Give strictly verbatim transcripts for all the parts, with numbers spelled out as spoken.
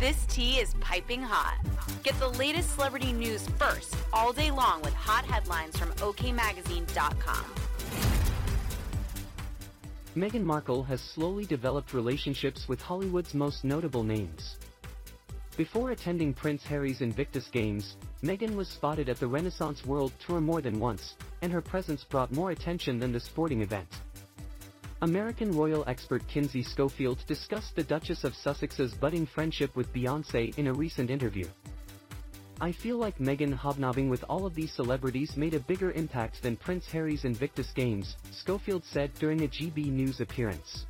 This tea is piping hot. Get the latest celebrity news first all day long with hot headlines from O K magazine dot com. Meghan Markle has slowly developed relationships with Hollywood's most notable names. Before attending Prince Harry's Invictus Games, Meghan was spotted at the Renaissance World Tour more than once, and her presence brought more attention than the sporting event. American royal expert Kinsey Schofield discussed the Duchess of Sussex's budding friendship with Beyonce in a recent interview. "I feel like Meghan hobnobbing with all of these celebrities made a bigger impact than Prince Harry's Invictus Games," Schofield said during a G B News appearance.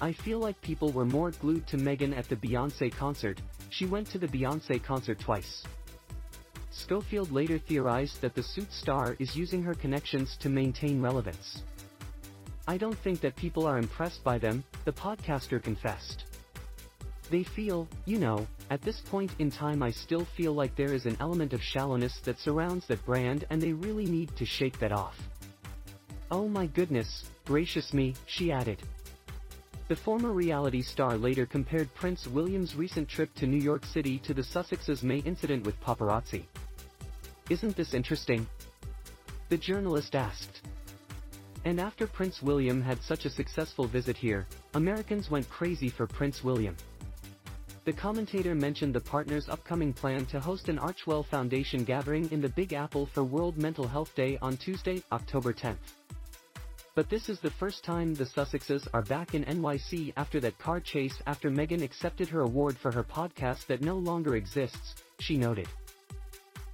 "I feel like people were more glued to Meghan at the Beyonce concert. She went to the Beyonce concert twice." Schofield later theorized that the suit star is using her connections to maintain relevance. "I don't think that people are impressed by them," the podcaster confessed. "They feel, you know, at this point in time I still feel like there is an element of shallowness that surrounds that brand and they really need to shake that off. Oh my goodness, gracious me," she added. The former reality star later compared Prince William's recent trip to New York City to the Sussexes' May incident with paparazzi. "Isn't this interesting?" the journalist asked. "And after Prince William had such a successful visit here, Americans went crazy for Prince William." The commentator mentioned the partner's upcoming plan to host an Archwell Foundation gathering in the Big Apple for World Mental Health Day on Tuesday, October tenth. But this is the first time the Sussexes are back in N Y C after that car chase after Meghan accepted her award for her podcast that no longer exists, she noted.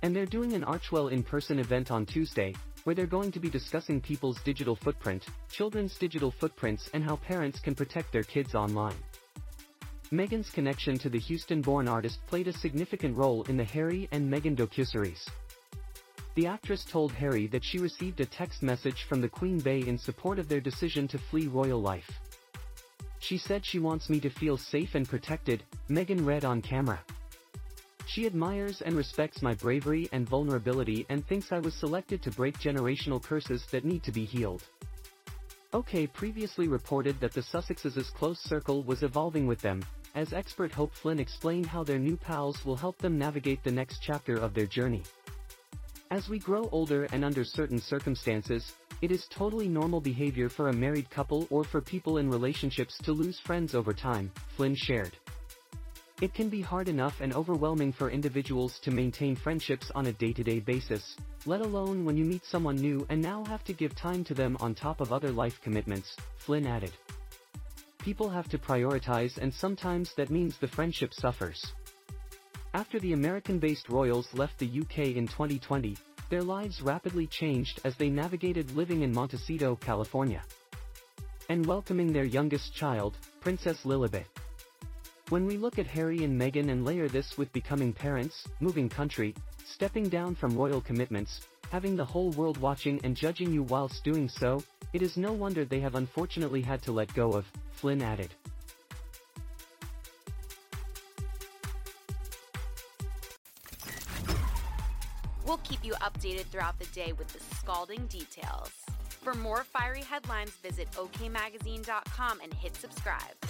"And they're doing an Archwell in-person event on Tuesday, where they're going to be discussing people's digital footprint, children's digital footprints and how parents can protect their kids online." Meghan's connection to the Houston-born artist played a significant role in the Harry and Meghan docuseries. The actress told Harry that she received a text message from the Queen Bey in support of their decision to flee royal life. "She said she wants me to feel safe and protected," Meghan read on camera. "She admires and respects my bravery and vulnerability and thinks I was selected to break generational curses that need to be healed." OK previously reported that the Sussexes' close circle was evolving with them, as expert Hope Flynn explained how their new pals will help them navigate the next chapter of their journey. "As we grow older and under certain circumstances, it is totally normal behavior for a married couple or for people in relationships to lose friends over time," Flynn shared. "It can be hard enough and overwhelming for individuals to maintain friendships on a day-to-day basis, let alone when you meet someone new and now have to give time to them on top of other life commitments," Flynn added. "People have to prioritize and sometimes that means the friendship suffers." After the American-based royals left the U K in twenty twenty, their lives rapidly changed as they navigated living in Montecito, California, and welcoming their youngest child, Princess Lilibet. "When we look at Harry and Meghan and layer this with becoming parents, moving country, stepping down from royal commitments, having the whole world watching and judging you whilst doing so, it is no wonder they have unfortunately had to let go of," Flynn added. We'll keep you updated throughout the day with the scalding details. For more fiery headlines, visit O K magazine dot com and hit subscribe.